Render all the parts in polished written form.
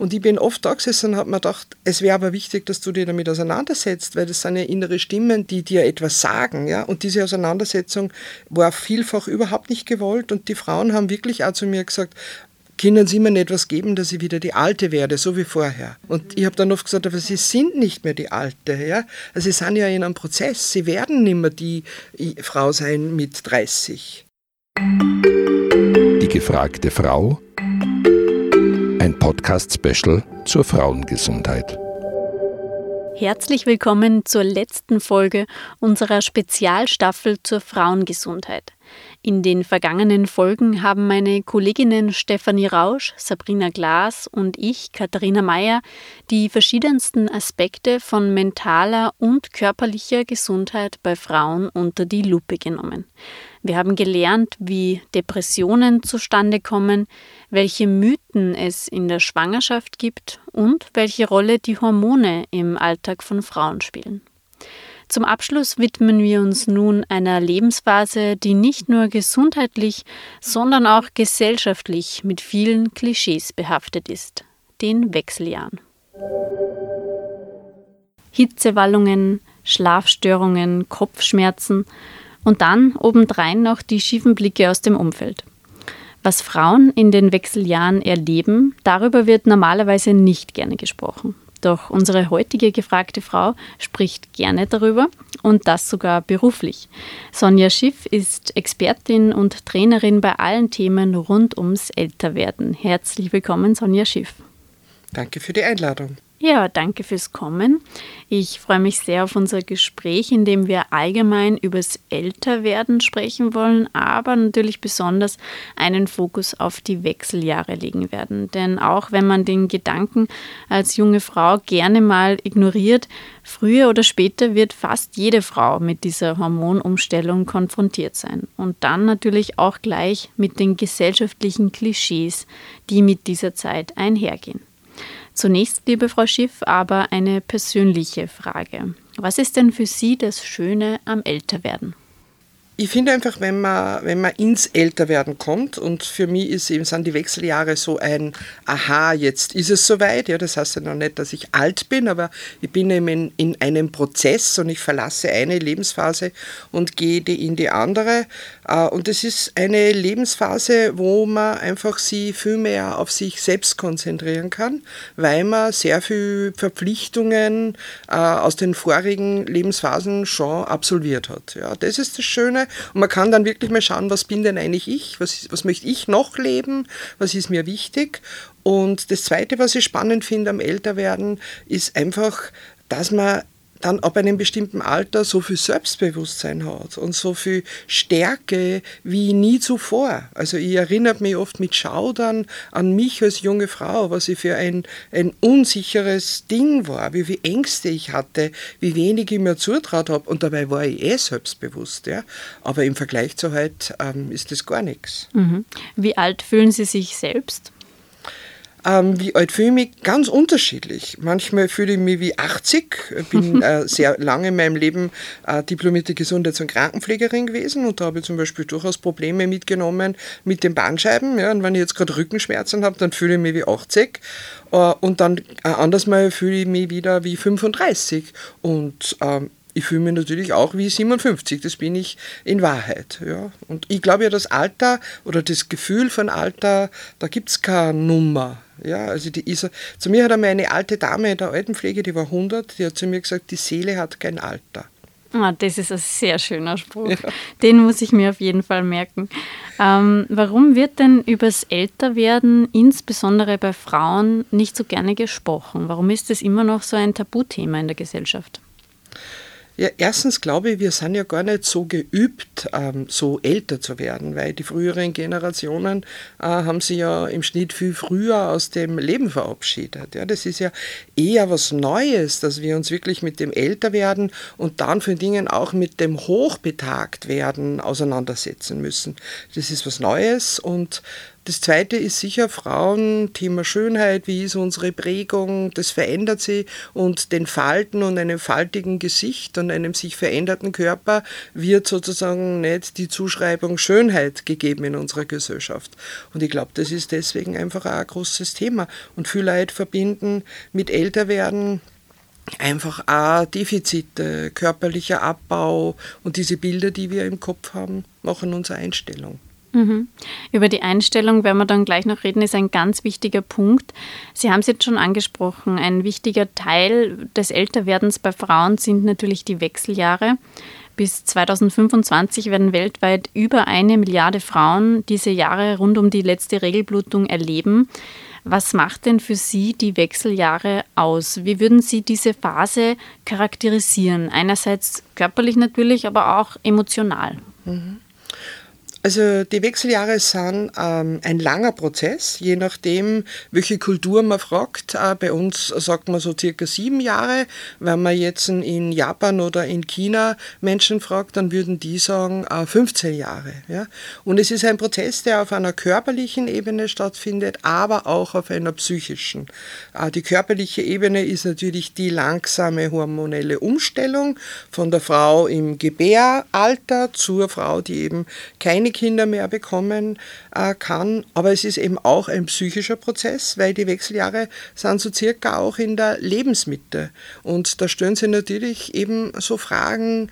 Und ich bin oft da gesessen und habe mir gedacht, es wäre aber wichtig, dass du dich damit auseinandersetzt, weil das sind ja innere Stimmen, die dir etwas sagen. Ja? Und diese Auseinandersetzung war vielfach überhaupt nicht gewollt. Und die Frauen haben wirklich auch zu mir gesagt, können Sie mir nicht was geben, dass ich wieder die Alte werde, so wie vorher. Und ich habe dann oft gesagt, aber Sie sind nicht mehr die Alte. Ja? Also Sie sind ja in einem Prozess, Sie werden nicht mehr die Frau sein mit 30. Die gefragte Frau, ein Podcast-Special zur Frauengesundheit. Herzlich willkommen zur letzten Folge unserer Spezialstaffel zur Frauengesundheit. In den vergangenen Folgen haben meine Kolleginnen Stefanie Rausch, Sabrina Glas und ich, Katharina Mayer, die verschiedensten Aspekte von mentaler und körperlicher Gesundheit bei Frauen unter die Lupe genommen. Wir haben gelernt, wie Depressionen zustande kommen, welche Mythen es in der Schwangerschaft gibt und welche Rolle die Hormone im Alltag von Frauen spielen. Zum Abschluss widmen wir uns nun einer Lebensphase, die nicht nur gesundheitlich, sondern auch gesellschaftlich mit vielen Klischees behaftet ist, den Wechseljahren. Hitzewallungen, Schlafstörungen, Kopfschmerzen und dann obendrein noch die schiefen Blicke aus dem Umfeld. Was Frauen in den Wechseljahren erleben, darüber wird normalerweise nicht gerne gesprochen. Doch unsere heutige gefragte Frau spricht gerne darüber und das sogar beruflich. Sonja Schiff ist Expertin und Trainerin bei allen Themen rund ums Älterwerden. Herzlich willkommen, Sonja Schiff. Danke für die Einladung. Ja, danke fürs Kommen. Ich freue mich sehr auf unser Gespräch, in dem wir allgemein übers Älterwerden sprechen wollen, aber natürlich besonders einen Fokus auf die Wechseljahre legen werden. Denn auch wenn man den Gedanken als junge Frau gerne mal ignoriert, früher oder später wird fast jede Frau mit dieser Hormonumstellung konfrontiert sein. Und dann natürlich auch gleich mit den gesellschaftlichen Klischees, die mit dieser Zeit einhergehen. Zunächst, liebe Frau Schiff, aber eine persönliche Frage. Was ist denn für Sie das Schöne am Älterwerden? Ich finde einfach, wenn man ins Älterwerden kommt, und für mich sind die Wechseljahre so ein Aha, jetzt ist es soweit. Ja, das heißt ja noch nicht, dass ich alt bin, aber ich bin eben in einem Prozess und ich verlasse eine Lebensphase und gehe in die andere. Und es ist eine Lebensphase, wo man einfach sich viel mehr auf sich selbst konzentrieren kann, weil man sehr viele Verpflichtungen aus den vorigen Lebensphasen schon absolviert hat. Ja, das ist das Schöne. Und man kann dann wirklich mal schauen, was bin denn eigentlich ich, was möchte ich noch leben, was ist mir wichtig. Und das Zweite, was ich spannend finde am Älterwerden, ist einfach, dass man dann ab einem bestimmten Alter so viel Selbstbewusstsein hat und so viel Stärke wie nie zuvor. Also ich erinnere mich oft mit Schaudern an mich als junge Frau, was ich für ein unsicheres Ding war, wie viele Ängste ich hatte, wie wenig ich mir zutraut habe. Und dabei war ich selbstbewusst. Ja? Aber im Vergleich zu heute ist das gar nichts. Mhm. Wie alt fühlen Sie sich selbst? Wie alt fühle ich mich? Ganz unterschiedlich. Manchmal fühle ich mich wie 80. Ich bin sehr lange in meinem Leben diplomierte Gesundheits- und Krankenpflegerin gewesen und da habe ich zum Beispiel durchaus Probleme mitgenommen mit den Bandscheiben. Ja, und wenn ich jetzt gerade Rückenschmerzen habe, dann fühle ich mich wie 80. Und dann anders mal fühle ich mich wieder wie 35. Und ich fühle mich natürlich auch wie 57, das bin ich in Wahrheit. Ja. Und ich glaube ja, das Alter oder das Gefühl von Alter, da gibt es keine Nummer. Ja, also zu mir hat einmal eine alte Dame in der Altenpflege, die war 100, die hat zu mir gesagt, die Seele hat kein Alter. Ah, das ist ein sehr schöner Spruch. Ja. Den muss ich mir auf jeden Fall merken. Warum wird denn übers Älterwerden, insbesondere bei Frauen, nicht so gerne gesprochen? Warum ist das immer noch so ein Tabuthema in der Gesellschaft? Ja, erstens glaube ich, wir sind ja gar nicht so geübt, so älter zu werden, weil die früheren Generationen haben sich ja im Schnitt viel früher aus dem Leben verabschiedet. Ja, das ist ja eher was Neues, dass wir uns wirklich mit dem Älterwerden und dann von Dingen auch mit dem Hochbetagtwerden auseinandersetzen müssen. Das ist was Neues und Das Zweite ist sicher Frauen, Thema Schönheit, wie ist unsere Prägung, das verändert sie, und den Falten und einem faltigen Gesicht und einem sich veränderten Körper wird sozusagen nicht die Zuschreibung Schönheit gegeben in unserer Gesellschaft. Und ich glaube, das ist deswegen einfach auch ein großes Thema. Und viele Leute verbinden mit Älterwerden einfach auch Defizite, körperlicher Abbau, und diese Bilder, die wir im Kopf haben, machen unsere Einstellung. Mhm. Über die Einstellung werden wir dann gleich noch reden, ist ein ganz wichtiger Punkt. Sie haben es jetzt schon angesprochen, ein wichtiger Teil des Älterwerdens bei Frauen sind natürlich die Wechseljahre. Bis 2025 werden weltweit über 1 Milliarde Frauen diese Jahre rund um die letzte Regelblutung erleben. Was macht denn für Sie die Wechseljahre aus? Wie würden Sie diese Phase charakterisieren? Einerseits körperlich natürlich, aber auch emotional. Mhm. Also die Wechseljahre sind ein langer Prozess, je nachdem, welche Kultur man fragt. Bei uns sagt man so circa 7 Jahre. Wenn man jetzt in Japan oder in China Menschen fragt, dann würden die sagen 15 Jahre. Ja? Und es ist ein Prozess, der auf einer körperlichen Ebene stattfindet, aber auch auf einer psychischen. Die körperliche Ebene ist natürlich die langsame hormonelle Umstellung von der Frau im Gebäralter zur Frau, die eben keine Kinder mehr bekommen kann, aber es ist eben auch ein psychischer Prozess, weil die Wechseljahre sind so circa auch in der Lebensmitte, und da stellen sich natürlich eben so Fragen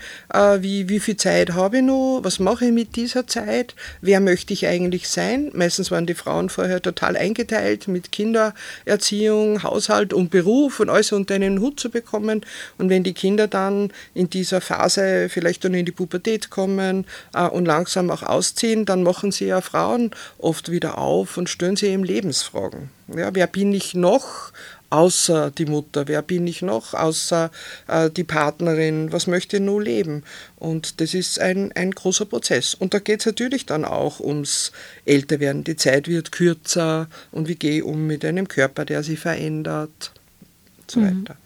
wie viel Zeit habe ich noch, was mache ich mit dieser Zeit, wer möchte ich eigentlich sein? Meistens waren die Frauen vorher total eingeteilt mit Kindererziehung, Haushalt und Beruf und alles unter einen Hut zu bekommen, und wenn die Kinder dann in dieser Phase vielleicht dann in die Pubertät kommen und langsam auch ausziehen, dann machen sie ja Frauen oft wieder auf und stellen sie eben Lebensfragen. Ja, wer bin ich noch außer die Mutter? Wer bin ich noch außer die Partnerin? Was möchte ich nur leben? Und das ist ein großer Prozess. Und da geht es natürlich dann auch ums Älterwerden. Die Zeit wird kürzer, und wie gehe ich um mit einem Körper, der sich verändert und so weiter.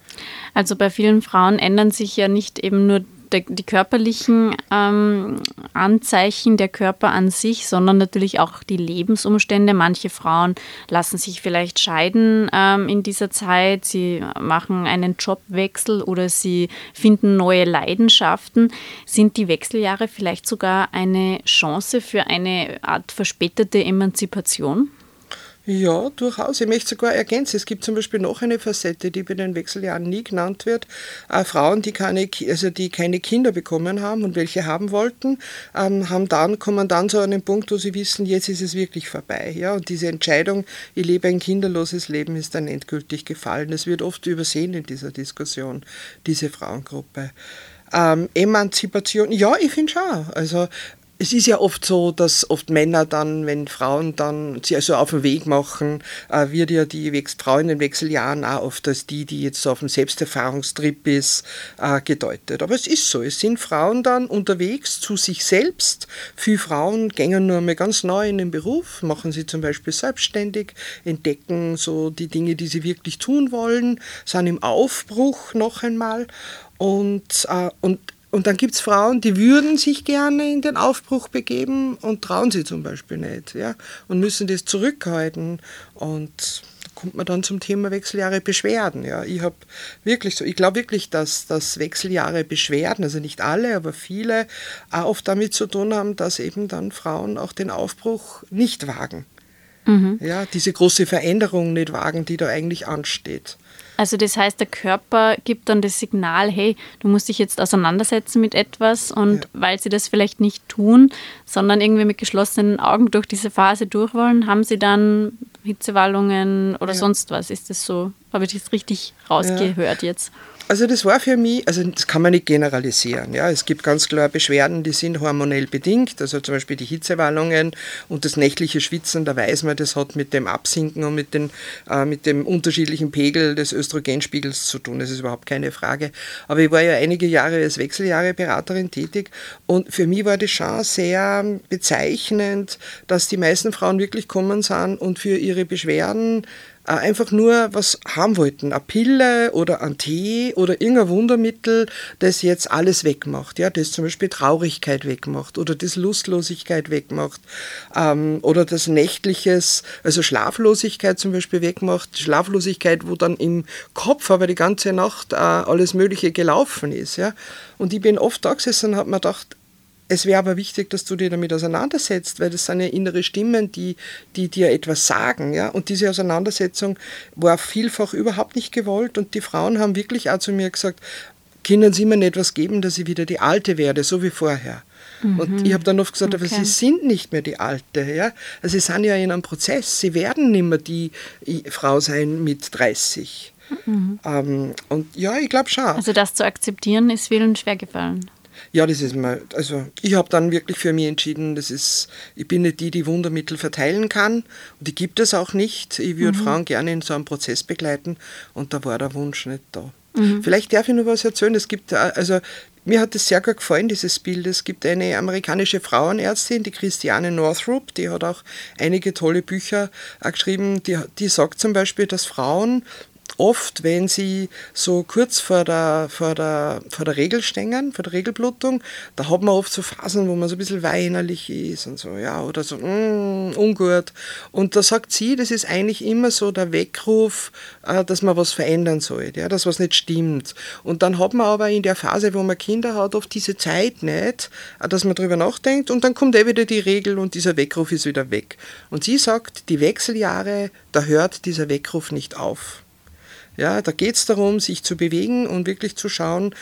Also bei vielen Frauen ändern sich ja nicht eben nur die körperlichen Anzeichen, der Körper an sich, sondern natürlich auch die Lebensumstände. Manche Frauen lassen sich vielleicht scheiden in dieser Zeit, sie machen einen Jobwechsel oder sie finden neue Leidenschaften. Sind die Wechseljahre vielleicht sogar eine Chance für eine Art verspätete Emanzipation? Ja, durchaus. Ich möchte sogar ergänzen, es gibt zum Beispiel noch eine Facette, die bei den Wechseljahren nie genannt wird. Frauen, die keine Kinder bekommen haben und welche haben wollten, kommen dann so an den Punkt, wo sie wissen, jetzt ist es wirklich vorbei. Ja? Und diese Entscheidung, ich lebe ein kinderloses Leben, ist dann endgültig gefallen. Das wird oft übersehen in dieser Diskussion, diese Frauengruppe. Emanzipation, ja, ich finde schon. Also es ist ja oft so, dass oft Männer dann, wenn Frauen dann sich also auf den Weg machen, wird ja die Frau in den Wechseljahren auch oft als die jetzt auf dem Selbsterfahrungstrip ist, gedeutet. Aber es ist so, es sind Frauen dann unterwegs zu sich selbst. Viele Frauen gehen nur einmal ganz neu in den Beruf, machen sie zum Beispiel selbstständig, entdecken so die Dinge, die sie wirklich tun wollen, sind im Aufbruch noch einmal, und dann gibt es Frauen, die würden sich gerne in den Aufbruch begeben und trauen sie zum Beispiel nicht, ja, und müssen das zurückhalten. Und da kommt man dann zum Thema Wechseljahre Beschwerden. Ja. Ich glaube wirklich, dass Wechseljahre Beschwerden, also nicht alle, aber viele, auch oft damit zu tun haben, dass eben dann Frauen auch den Aufbruch nicht wagen. Mhm. Ja, diese große Veränderung nicht wagen, die da eigentlich ansteht. Also das heißt, der Körper gibt dann das Signal, hey, du musst dich jetzt auseinandersetzen mit etwas, und weil sie das vielleicht nicht tun, sondern irgendwie mit geschlossenen Augen durch diese Phase durch wollen, haben sie dann Hitzewallungen oder sonst was. Ist das so? Habe ich das richtig rausgehört jetzt? Also das war für mich, also das kann man nicht generalisieren. Ja. Es gibt ganz klar Beschwerden, die sind hormonell bedingt, also zum Beispiel die Hitzewallungen und das nächtliche Schwitzen, da weiß man, das hat mit dem Absinken und mit dem unterschiedlichen Pegel des Östrogenspiegels zu tun, das ist überhaupt keine Frage. Aber ich war ja einige Jahre als Wechseljahre-Beraterin tätig, und für mich war das schon sehr bezeichnend, dass die meisten Frauen wirklich kommen sind und für ihre Beschwerden einfach nur was haben wollten, eine Pille oder ein Tee oder irgendein Wundermittel, das jetzt alles wegmacht, ja, das zum Beispiel Traurigkeit wegmacht oder das Lustlosigkeit wegmacht oder das Nächtliches, also Schlaflosigkeit zum Beispiel wegmacht, Schlaflosigkeit, wo dann im Kopf aber die ganze Nacht alles Mögliche gelaufen ist, ja, und ich bin oft da gesessen und habe mir gedacht, es wäre aber wichtig, dass du dich damit auseinandersetzt, weil das sind ja innere Stimmen, die dir etwas sagen. Ja? Und diese Auseinandersetzung war vielfach überhaupt nicht gewollt. Und die Frauen haben wirklich auch zu mir gesagt, können Sie mir nicht etwas geben, dass ich wieder die Alte werde, so wie vorher. Mhm. Und ich habe dann oft gesagt, okay, aber Sie sind nicht mehr die Alte. Ja? Also Sie sind ja in einem Prozess, Sie werden nicht mehr die Frau sein mit 30. Mhm. Und ja, ich glaube schon. Also das zu akzeptieren ist vielen schwer gefallen. Ja, das ist mal, also ich habe dann wirklich für mich entschieden, ich bin nicht die Wundermittel verteilen kann, und die gibt es auch nicht. Ich würde Frauen gerne in so einem Prozess begleiten, und da war der Wunsch nicht da. Mhm. Vielleicht darf ich noch was erzählen. Mir hat es sehr gut gefallen, dieses Bild. Es gibt eine amerikanische Frauenärztin, die Christiane Northrup, die hat auch einige tolle Bücher geschrieben, die sagt zum Beispiel, dass Frauen oft, wenn sie so kurz vor der Regel stehen, vor der Regelblutung, da hat man oft so Phasen, wo man so ein bisschen weinerlich ist und so, ja, oder so ungut. Und da sagt sie, das ist eigentlich immer so der Weckruf, dass man was verändern soll, ja, dass was nicht stimmt. Und dann hat man aber in der Phase, wo man Kinder hat, oft diese Zeit nicht, dass man drüber nachdenkt, und dann kommt wieder die Regel und dieser Weckruf ist wieder weg. Und sie sagt, die Wechseljahre, da hört dieser Weckruf nicht auf. Ja, da geht es darum, sich zu bewegen und wirklich zu schauen,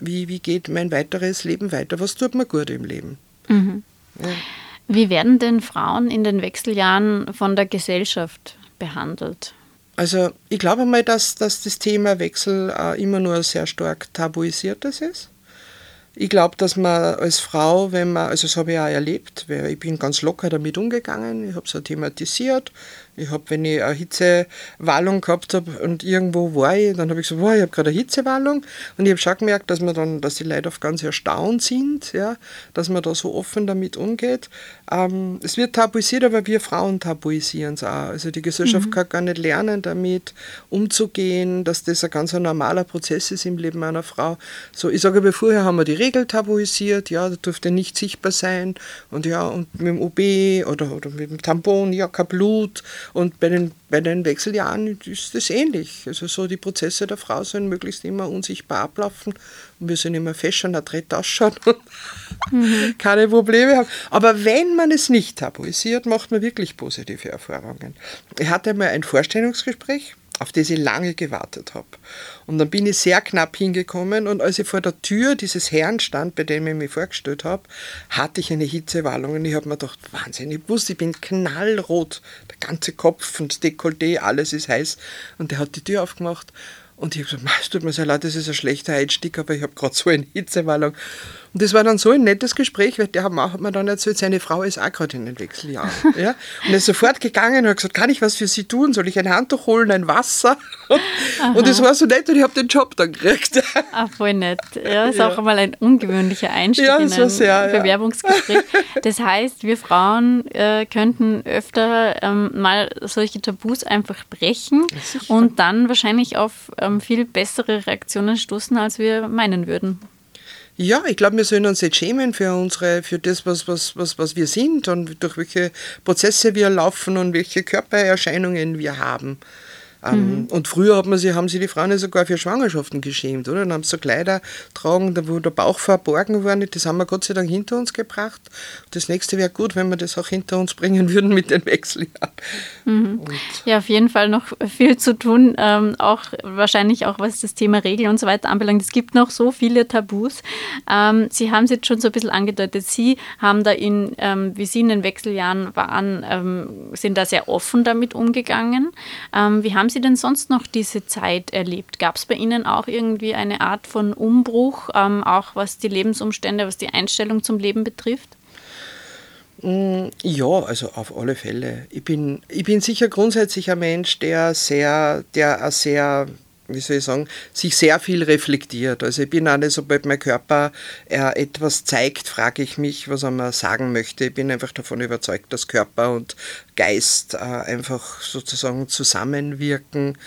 wie geht mein weiteres Leben weiter, was tut mir gut im Leben. Mhm. Ja. Wie werden denn Frauen in den Wechseljahren von der Gesellschaft behandelt? Also ich glaube einmal, dass das Thema Wechsel immer nur sehr stark tabuisiertes ist. Ich glaube, dass man als Frau, also das habe ich auch erlebt, weil ich bin ganz locker damit umgegangen, ich habe es auch thematisiert. Ich habe, wenn ich eine Hitzewallung gehabt habe und irgendwo war ich, dann habe ich gesagt, wow, ich habe gerade eine Hitzewallung. Und ich habe schon gemerkt, dass die Leute oft ganz erstaunt sind, ja, dass man da so offen damit umgeht. Es wird tabuisiert, aber wir Frauen tabuisieren es auch. Also die Gesellschaft kann gar nicht lernen, damit umzugehen, dass das ein ganz normaler Prozess ist im Leben einer Frau. So, ich sage, vorher haben wir die Regel tabuisiert, ja, da dürfte nicht sichtbar sein, und ja, und mit dem OB oder mit dem Tampon, ja, kein Blut, und bei den Wechseljahren ist das ähnlich. Also so die Prozesse der Frau sollen möglichst immer unsichtbar ablaufen, und wir sollen immer fest und adrett ausschauen und keine Probleme haben. Aber wenn man es nicht tabuisiert, macht man wirklich positive Erfahrungen. Ich hatte mal ein Vorstellungsgespräch, auf das ich lange gewartet habe. Und dann bin ich sehr knapp hingekommen, und als ich vor der Tür dieses Herrn stand, bei dem ich mich vorgestellt habe, hatte ich eine Hitzewallung, und ich habe mir gedacht, Wahnsinn, ich wusste, ich bin knallrot, der ganze Kopf und Dekolleté, alles ist heiß. Und der hat die Tür aufgemacht, und ich habe gesagt, es tut mir sehr leid, das ist ein schlechter Einstieg, aber ich habe gerade so eine Hitzewallung. Und das war dann so ein nettes Gespräch, weil der hat mir dann erzählt, seine Frau ist auch gerade in den Wechseljahren. Ja? Und er ist sofort gegangen und hat gesagt, kann ich was für Sie tun? Soll ich ein Handtuch holen, ein Wasser? Und das war so nett, und ich habe den Job dann gekriegt. Ach, voll nett. Ja, ist auch einmal ein ungewöhnlicher Einstieg in ein Bewerbungsgespräch. Das heißt, wir Frauen könnten öfter mal solche Tabus einfach brechen und dann wahrscheinlich auf viel bessere Reaktionen stoßen, als wir meinen würden. Ja, ich glaube, wir sollen uns nicht schämen für das, was wir sind und durch welche Prozesse wir laufen und welche Körpererscheinungen wir haben. Und früher haben sie die Frauen ja sogar für Schwangerschaften geschämt, oder? Dann haben sie so Kleider getragen, wo der Bauch verborgen war. Das haben wir Gott sei Dank hinter uns gebracht. Das nächste wäre gut, wenn wir das auch hinter uns bringen würden mit den Wechseljahren. Mhm. Ja, auf jeden Fall noch viel zu tun, auch wahrscheinlich auch was das Thema Regeln und so weiter anbelangt. Es gibt noch so viele Tabus. Sie haben es jetzt schon so ein bisschen angedeutet. Sie haben da wie Sie in den Wechseljahren waren, sind da sehr offen damit umgegangen. Wie haben Sie denn sonst noch diese Zeit erlebt? Gab es bei Ihnen auch irgendwie eine Art von Umbruch, auch was die Lebensumstände, was die Einstellung zum Leben betrifft? Ja, also auf alle Fälle. Ich bin sicher grundsätzlich ein Mensch, der sehr wie soll ich sagen, sich sehr viel reflektiert. Also ich bin eine, sobald mein Körper etwas zeigt, frage ich mich, was er mir sagen möchte. Ich bin einfach davon überzeugt, dass Körper und Geist einfach sozusagen zusammenwirken.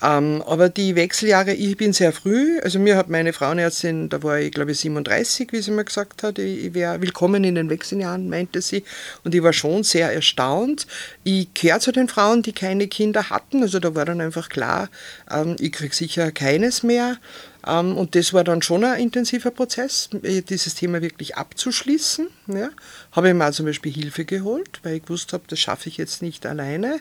Aber die Wechseljahre, ich bin sehr früh, also mir hat meine Frauenärztin, da war ich glaube ich 37, wie sie mir gesagt hat, ich wäre willkommen in den Wechseljahren, meinte sie, und ich war schon sehr erstaunt. Ich gehöre zu den Frauen, die keine Kinder hatten, also da war dann einfach klar, ich kriege sicher keines mehr. Und das war dann schon ein intensiver Prozess, dieses Thema wirklich abzuschließen. Ja. Habe ich mir zum Beispiel Hilfe geholt, weil ich gewusst habe, das schaffe ich jetzt nicht alleine.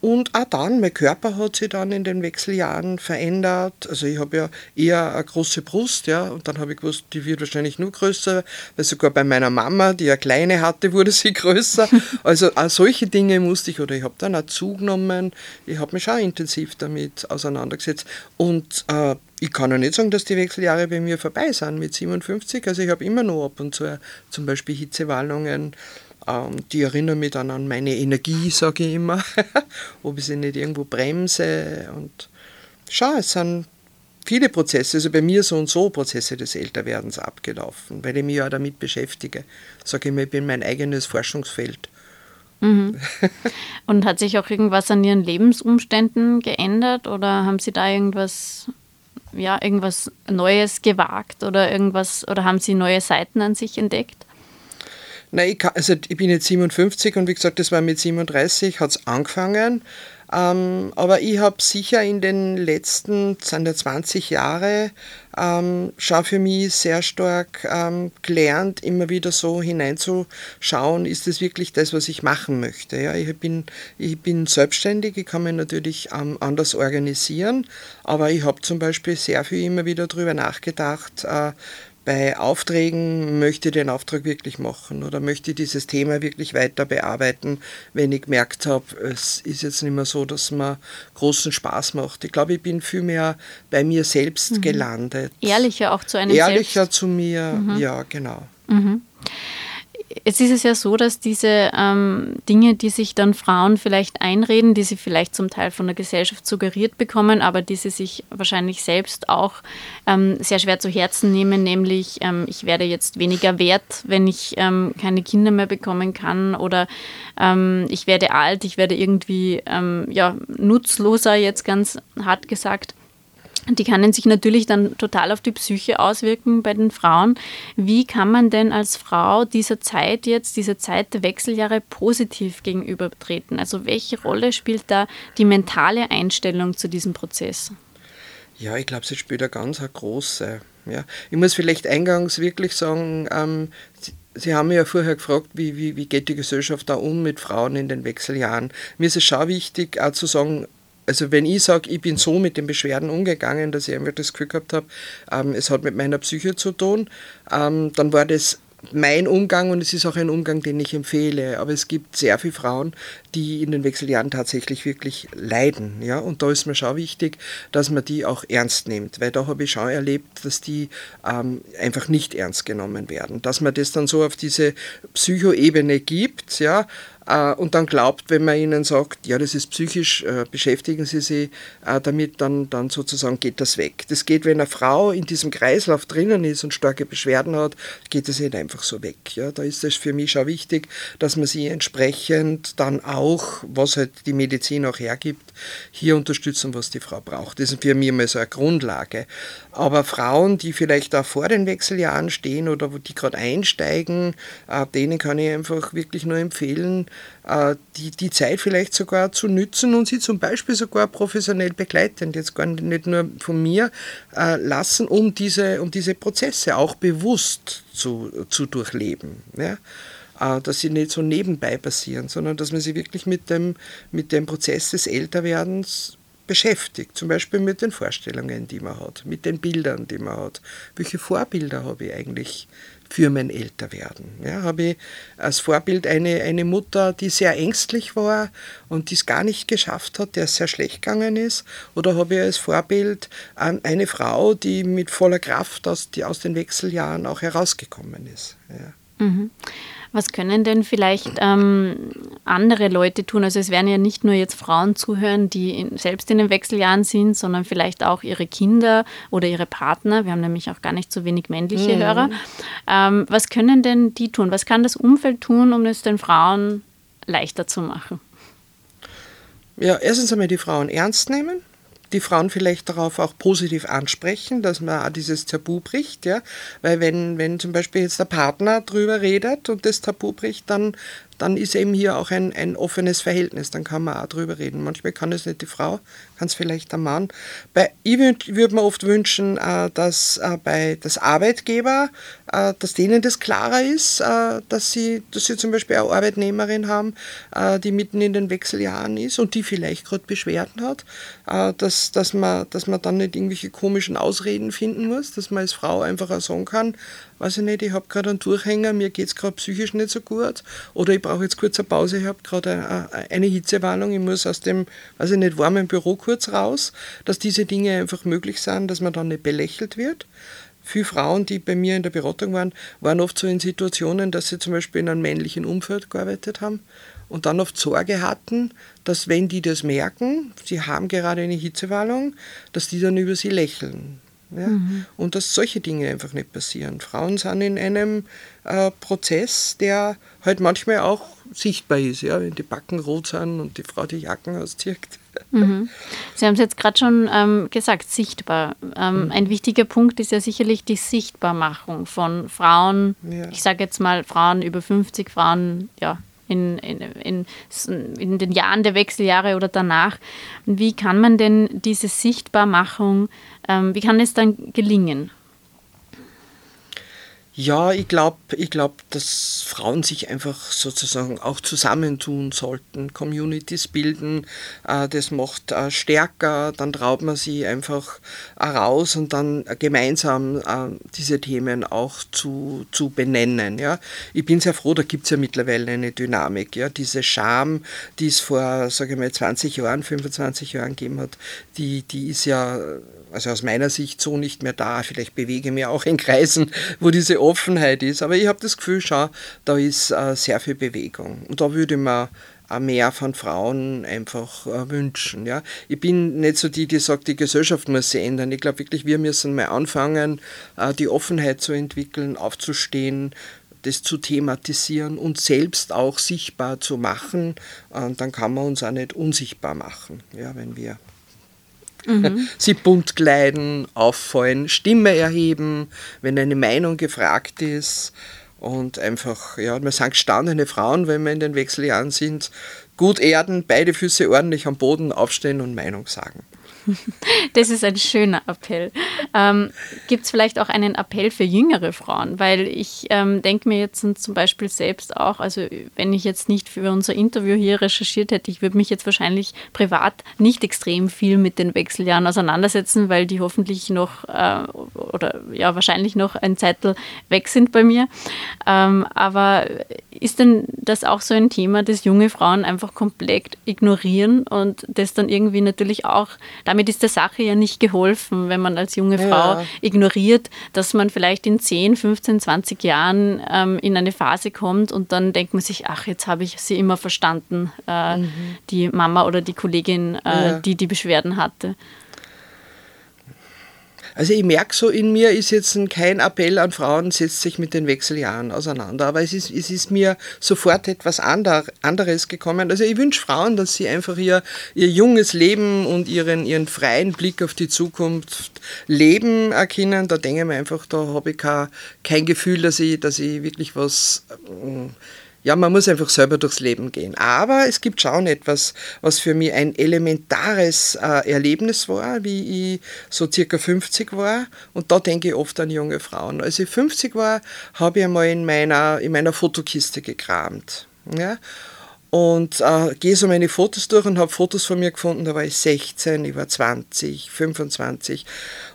Und auch dann, mein Körper hat sich dann in den Wechseljahren verändert, also ich habe ja eher eine große Brust, ja, und dann habe ich gewusst, die wird wahrscheinlich nur größer, weil sogar bei meiner Mama, die ja kleine hatte, wurde sie größer, also auch solche Dinge musste ich, oder ich habe dann auch zugenommen, ich habe mich auch intensiv damit auseinandergesetzt und ich kann ja nicht sagen, dass die Wechseljahre bei mir vorbei sind mit 57, also ich habe immer noch ab und zu zum Beispiel Hitzewallungen. Die erinnern mich dann an meine Energie, sage ich immer, ob ich sie nicht irgendwo bremse. Und schau, es sind viele Prozesse, also bei mir so und so Prozesse des Älterwerdens abgelaufen, weil ich mich ja damit beschäftige. Sage ich mir, ich bin mein eigenes Forschungsfeld. Mhm. Und hat sich auch irgendwas an Ihren Lebensumständen geändert oder haben Sie da irgendwas Neues gewagt oder haben Sie neue Seiten an sich entdeckt? Nein, ich bin jetzt 57 und wie gesagt, das war mit 37, hat es angefangen. Aber ich habe sicher in den letzten 20 Jahren schon für mich sehr stark gelernt, immer wieder so hineinzuschauen, ist das wirklich das, was ich machen möchte. Ja, ich bin selbstständig, ich kann mich natürlich anders organisieren, aber ich habe zum Beispiel sehr viel immer wieder darüber nachgedacht, bei Aufträgen, möchte ich den Auftrag wirklich machen oder möchte ich dieses Thema wirklich weiter bearbeiten, wenn ich gemerkt habe, es ist jetzt nicht mehr so, dass mir großen Spaß macht. Ich glaube, ich bin viel mehr bei mir selbst gelandet. Ehrlicher auch zu einem selbst. Ehrlicher zu mir, ja, genau. Mhm. Es ist ja so, dass diese Dinge, die sich dann Frauen vielleicht einreden, die sie vielleicht zum Teil von der Gesellschaft suggeriert bekommen, aber die sie sich wahrscheinlich selbst auch sehr schwer zu Herzen nehmen, nämlich ich werde jetzt weniger wert, wenn ich keine Kinder mehr bekommen kann oder ich werde alt, ich werde irgendwie nutzloser, jetzt ganz hart gesagt. Die können sich natürlich dann total auf die Psyche auswirken bei den Frauen. Wie kann man denn als Frau dieser Zeit der Wechseljahre, positiv gegenübertreten? Also welche Rolle spielt da die mentale Einstellung zu diesem Prozess? Ja, ich glaube, sie spielt eine ganz große. Ja. Ich muss vielleicht eingangs wirklich sagen, Sie haben mich ja vorher gefragt, wie geht die Gesellschaft da um mit Frauen in den Wechseljahren? Mir ist es schon wichtig, auch zu sagen, also wenn ich sage, ich bin so mit den Beschwerden umgegangen, dass ich einfach das Gefühl gehabt habe, es hat mit meiner Psyche zu tun, dann war das mein Umgang und es ist auch ein Umgang, den ich empfehle. Aber es gibt sehr viele Frauen, die in den Wechseljahren tatsächlich wirklich leiden. Ja? Und da ist mir schon wichtig, dass man die auch ernst nimmt, weil da habe ich schon erlebt, dass die einfach nicht ernst genommen werden. Dass man das dann so auf diese Psychoebene gibt, ja, und dann glaubt, wenn man ihnen sagt, ja, das ist psychisch, beschäftigen Sie sich damit, dann sozusagen geht das weg. Das geht, wenn eine Frau in diesem Kreislauf drinnen ist und starke Beschwerden hat, geht das nicht einfach so weg. Ja, da ist es für mich schon wichtig, dass man sie entsprechend dann auch, was halt die Medizin auch hergibt, hier unterstützen, was die Frau braucht. Das ist für mich mal so eine Grundlage. Aber Frauen, die vielleicht auch vor den Wechseljahren stehen oder die gerade einsteigen, denen kann ich einfach wirklich nur empfehlen, die Zeit vielleicht sogar zu nützen und sie zum Beispiel sogar professionell begleitend, jetzt gar nicht nur von mir, lassen, um diese Prozesse auch bewusst zu durchleben. Ja? Dass sie nicht so nebenbei passieren, sondern dass man sich wirklich mit dem Prozess des Älterwerdens beschäftigt, zum Beispiel mit den Vorstellungen, die man hat, mit den Bildern, die man hat. Welche Vorbilder habe ich eigentlich für mein Älterwerden? Ja, habe ich als Vorbild eine Mutter, die sehr ängstlich war und die es gar nicht geschafft hat, der es sehr schlecht gegangen ist? Oder habe ich als Vorbild eine Frau, die mit voller Kraft aus den Wechseljahren auch herausgekommen ist? Ja. Mhm. Was können denn vielleicht andere Leute tun? Also es werden ja nicht nur jetzt Frauen zuhören, die selbst in den Wechseljahren sind, sondern vielleicht auch ihre Kinder oder ihre Partner. Wir haben nämlich auch gar nicht so wenig männliche Hörer. Was können denn die tun? Was kann das Umfeld tun, um es den Frauen leichter zu machen? Ja, erstens einmal die Frauen ernst nehmen. Die Frauen vielleicht darauf auch positiv ansprechen, dass man auch dieses Tabu bricht, ja, weil wenn zum Beispiel jetzt der Partner drüber redet und das Tabu bricht, dann ist eben hier auch ein offenes Verhältnis, dann kann man auch drüber reden. Manchmal kann es nicht die Frau, kann es vielleicht der Mann. Ich würde mir oft wünschen, dass bei das Arbeitgeber, dass denen das klarer ist, dass sie zum Beispiel eine Arbeitnehmerin haben, die mitten in den Wechseljahren ist und die vielleicht gerade Beschwerden hat, dass man dann nicht irgendwelche komischen Ausreden finden muss, dass man als Frau einfach auch sagen kann, weiß ich nicht, ich habe gerade einen Durchhänger, mir geht es gerade psychisch nicht so gut oder ich brauche jetzt kurz eine Pause, ich habe gerade eine Hitzewarnung, ich muss aus dem, weiß ich nicht, warmen Büro kurz raus, dass diese Dinge einfach möglich sind, dass man dann nicht belächelt wird. Viele Frauen, die bei mir in der Beratung waren, waren oft so in Situationen, dass sie zum Beispiel in einem männlichen Umfeld gearbeitet haben und dann oft Sorge hatten, dass wenn die das merken, sie haben gerade eine Hitzewarnung, dass die dann über sie lächeln. Ja? Mhm. Und dass solche Dinge einfach nicht passieren. Frauen sind in einem Prozess, der halt manchmal auch sichtbar ist, ja? Wenn die Backen rot sind und die Frau die Jacken auszieht. Mhm. Sie haben es jetzt gerade schon gesagt, sichtbar. Ein wichtiger Punkt ist ja sicherlich die Sichtbarmachung von Frauen, ja. Ich sage jetzt mal Frauen über 50, Frauen ja, in den Jahren der Wechseljahre oder danach. Wie kann man denn diese Sichtbarmachung, wie kann es dann gelingen? Ja, ich glaube, dass Frauen sich einfach sozusagen auch zusammentun sollten, Communities bilden, das macht stärker, dann traut man sie einfach raus und dann gemeinsam diese Themen auch zu benennen. Ja. Ich bin sehr froh, da gibt es ja mittlerweile eine Dynamik. Ja. Diese Scham, die es vor, sage ich mal, 20 Jahren, 25 Jahren gegeben hat, die ist ja, also aus meiner Sicht so nicht mehr da. Vielleicht bewege ich mich auch in Kreisen, wo diese Offenheit ist. Aber ich habe das Gefühl, schau, da ist sehr viel Bewegung. Und da würde man mehr von Frauen einfach wünschen. Ja? Ich bin nicht so die sagt, die Gesellschaft muss sich ändern. Ich glaube wirklich, wir müssen mal anfangen, die Offenheit zu entwickeln, aufzustehen, das zu thematisieren und selbst auch sichtbar zu machen. Und dann kann man uns auch nicht unsichtbar machen, ja, wenn wir sie bunt kleiden, auffallen, Stimme erheben, wenn eine Meinung gefragt ist und einfach, ja, man sagt gestandene Frauen, wenn wir in den Wechseljahren sind, gut erden, beide Füße ordentlich am Boden aufstehen und Meinung sagen. Das ist ein schöner Appell. Gibt es vielleicht auch einen Appell für jüngere Frauen? Weil ich denke mir jetzt zum Beispiel selbst auch, also wenn ich jetzt nicht für unser Interview hier recherchiert hätte, ich würde mich jetzt wahrscheinlich privat nicht extrem viel mit den Wechseljahren auseinandersetzen, weil die hoffentlich noch oder ja wahrscheinlich noch ein Zeitl weg sind bei mir. Aber ist denn das auch so ein Thema, das junge Frauen einfach komplett ignorieren und das dann irgendwie natürlich auch, damit ist der Sache ja nicht geholfen, wenn man als junge Frau ignoriert, dass man vielleicht in 10, 15, 20 Jahren in eine Phase kommt und dann denkt man sich, ach, jetzt habe ich sie immer verstanden, die Mama oder die Kollegin, die Beschwerden hatte. Also ich merke so, in mir ist jetzt kein Appell an Frauen, setzt sich mit den Wechseljahren auseinander. Aber es ist mir sofort etwas anderes gekommen. Also ich wünsche Frauen, dass sie einfach ihr junges Leben und ihren freien Blick auf die Zukunft leben erkennen. Da denke ich mir einfach, da habe ich kein Gefühl, dass ich wirklich was... Ja, man muss einfach selber durchs Leben gehen. Aber es gibt schon etwas, was für mich ein elementares Erlebnis war, wie ich so circa 50 war. Und da denke ich oft an junge Frauen. Als ich 50 war, habe ich einmal in meiner Fotokiste gekramt. Ja? Und gehe so meine Fotos durch und habe Fotos von mir gefunden, da war ich 16, ich war 20, 25.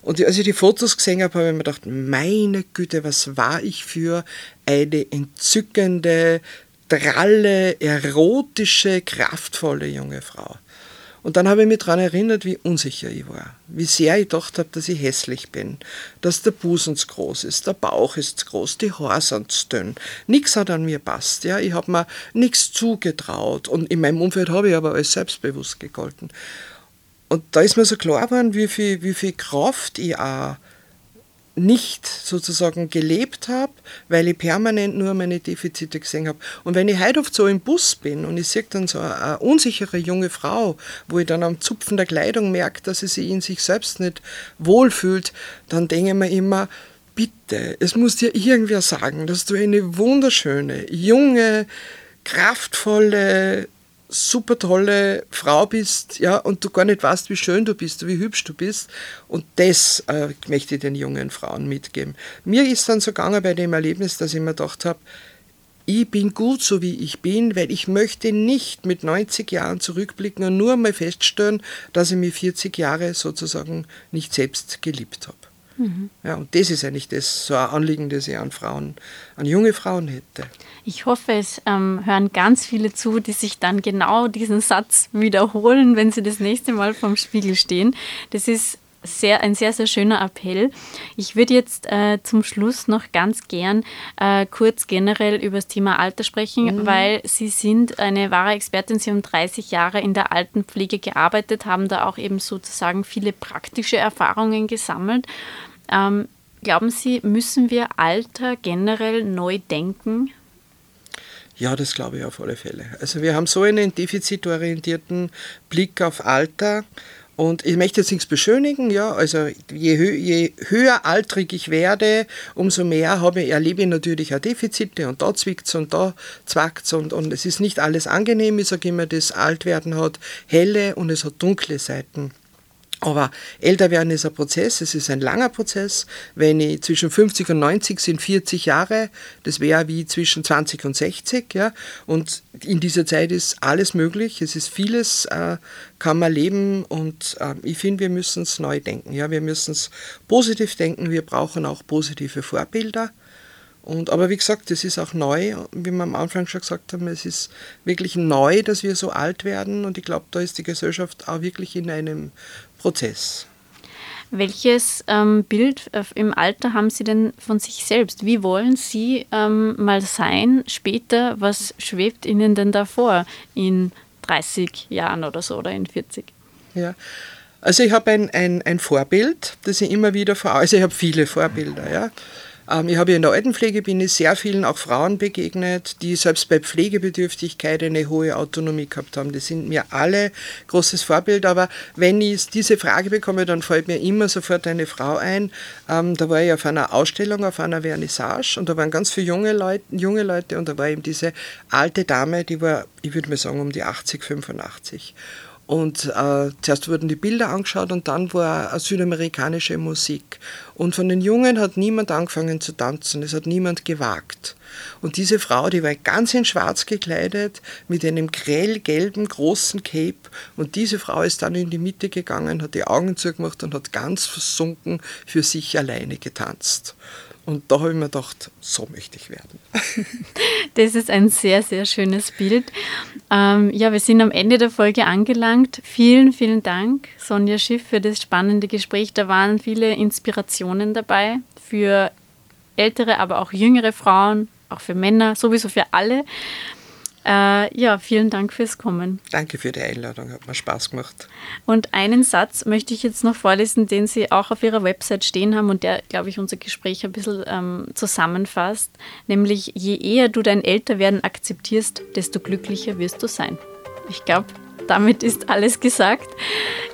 Und als ich die Fotos gesehen habe, habe ich mir gedacht, meine Güte, was war ich für eine entzückende, dralle, erotische, kraftvolle junge Frau. Und dann habe ich mich daran erinnert, wie unsicher ich war, wie sehr ich gedacht habe, dass ich hässlich bin, dass der Busen zu groß ist, der Bauch ist zu groß, die Haare sind zu dünn. Nichts hat an mir passt, ja? Ich habe mir nichts zugetraut und in meinem Umfeld habe ich aber als selbstbewusst gegolten. Und da ist mir so klar geworden, wie viel Kraft ich auch nicht sozusagen gelebt habe, weil ich permanent nur meine Defizite gesehen habe. Und wenn ich heute oft so im Bus bin und ich sehe dann so eine unsichere junge Frau, wo ich dann am Zupfen der Kleidung merke, dass sie sich in sich selbst nicht wohlfühlt, dann denke ich mir immer, bitte, es muss dir irgendwer sagen, dass du eine wunderschöne, junge, kraftvolle, super tolle Frau bist, ja, und du gar nicht weißt, wie schön du bist, wie hübsch du bist. Und das möchte ich den jungen Frauen mitgeben. Mir ist dann so gegangen bei dem Erlebnis, dass ich mir gedacht habe, ich bin gut so wie ich bin, weil ich möchte nicht mit 90 Jahren zurückblicken und nur mal feststellen, dass ich mich 40 Jahre sozusagen nicht selbst geliebt habe. Mhm. Ja, und das ist eigentlich das, so ein Anliegen, das ich an Frauen, an junge Frauen hätte. Ich hoffe, es hören ganz viele zu, die sich dann genau diesen Satz wiederholen, wenn sie das nächste Mal vorm Spiegel stehen. Das ist ein sehr, sehr schöner Appell. Ich würde jetzt zum Schluss noch ganz gern kurz generell über das Thema Alter sprechen, weil Sie sind eine wahre Expertin. Sie haben 30 Jahre in der Altenpflege gearbeitet, haben da auch eben sozusagen viele praktische Erfahrungen gesammelt. Glauben Sie, müssen wir Alter generell neu denken? Ja, das glaube ich auf alle Fälle. Also wir haben so einen defizitorientierten Blick auf Alter. Und ich möchte jetzt nichts beschönigen, ja, also je höher altrig ich werde, umso mehr erlebe ich natürlich auch Defizite und da zwickt's und da zwackt's und es ist nicht alles angenehm. Ich sage immer, das Altwerden hat helle und es hat dunkle Seiten. Aber älter werden ist ein Prozess, es ist ein langer Prozess. Wenn ich zwischen 50 und 90 sind 40 Jahre, das wäre wie zwischen 20 und 60. Ja? Und in dieser Zeit ist alles möglich, es ist vieles, kann man leben und ich finde, wir müssen es neu denken. Ja? Wir müssen es positiv denken, wir brauchen auch positive Vorbilder. Aber wie gesagt, das ist auch neu, wie wir am Anfang schon gesagt haben, es ist wirklich neu, dass wir so alt werden und ich glaube, da ist die Gesellschaft auch wirklich in einem Prozess. Welches Bild im Alter haben Sie denn von sich selbst? Wie wollen Sie mal sein später? Was schwebt Ihnen denn davor in 30 Jahren oder so oder in 40? Ja, also ich habe ein Vorbild, das ich immer wieder ich habe viele Vorbilder, ja. Ich habe in der Altenpflege bin ich sehr vielen auch Frauen begegnet, die selbst bei Pflegebedürftigkeit eine hohe Autonomie gehabt haben. Das sind mir alle großes Vorbild, aber wenn ich diese Frage bekomme, dann fällt mir immer sofort eine Frau ein. Da war ich auf einer Ausstellung, auf einer Vernissage und da waren ganz viele junge Leute und da war eben diese alte Dame, die war, ich würde mal sagen, um die 80, 85. Und zuerst wurden die Bilder angeschaut und dann war eine südamerikanische Musik. Und von den Jungen hat niemand angefangen zu tanzen, es hat niemand gewagt. Und diese Frau, die war ganz in schwarz gekleidet, mit einem grellgelben großen Cape. Und diese Frau ist dann in die Mitte gegangen, hat die Augen zugemacht und hat ganz versunken für sich alleine getanzt. Und da habe ich mir gedacht, so möchte ich werden. Das ist ein sehr, sehr schönes Bild. Ja, wir sind am Ende der Folge angelangt. Vielen, vielen Dank, Sonja Schiff, für das spannende Gespräch. Da waren viele Inspirationen dabei für ältere, aber auch jüngere Frauen, auch für Männer, sowieso für alle. Ja, vielen Dank fürs Kommen. Danke für die Einladung, hat mir Spaß gemacht. Und einen Satz möchte ich jetzt noch vorlesen, den Sie auch auf Ihrer Website stehen haben und der, glaube ich, unser Gespräch ein bisschen zusammenfasst, nämlich, je eher du dein Älterwerden akzeptierst, desto glücklicher wirst du sein. Ich glaube, damit ist alles gesagt.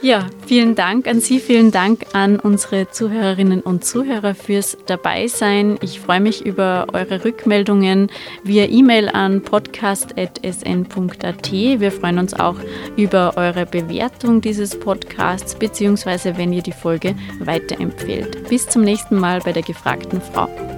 Ja, vielen Dank an Sie, vielen Dank an unsere Zuhörerinnen und Zuhörer fürs Dabeisein. Ich freue mich über eure Rückmeldungen via E-Mail an podcast.sn.at. Wir freuen uns auch über eure Bewertung dieses Podcasts, beziehungsweise wenn ihr die Folge weiterempfehlt. Bis zum nächsten Mal bei der gefragten Frau.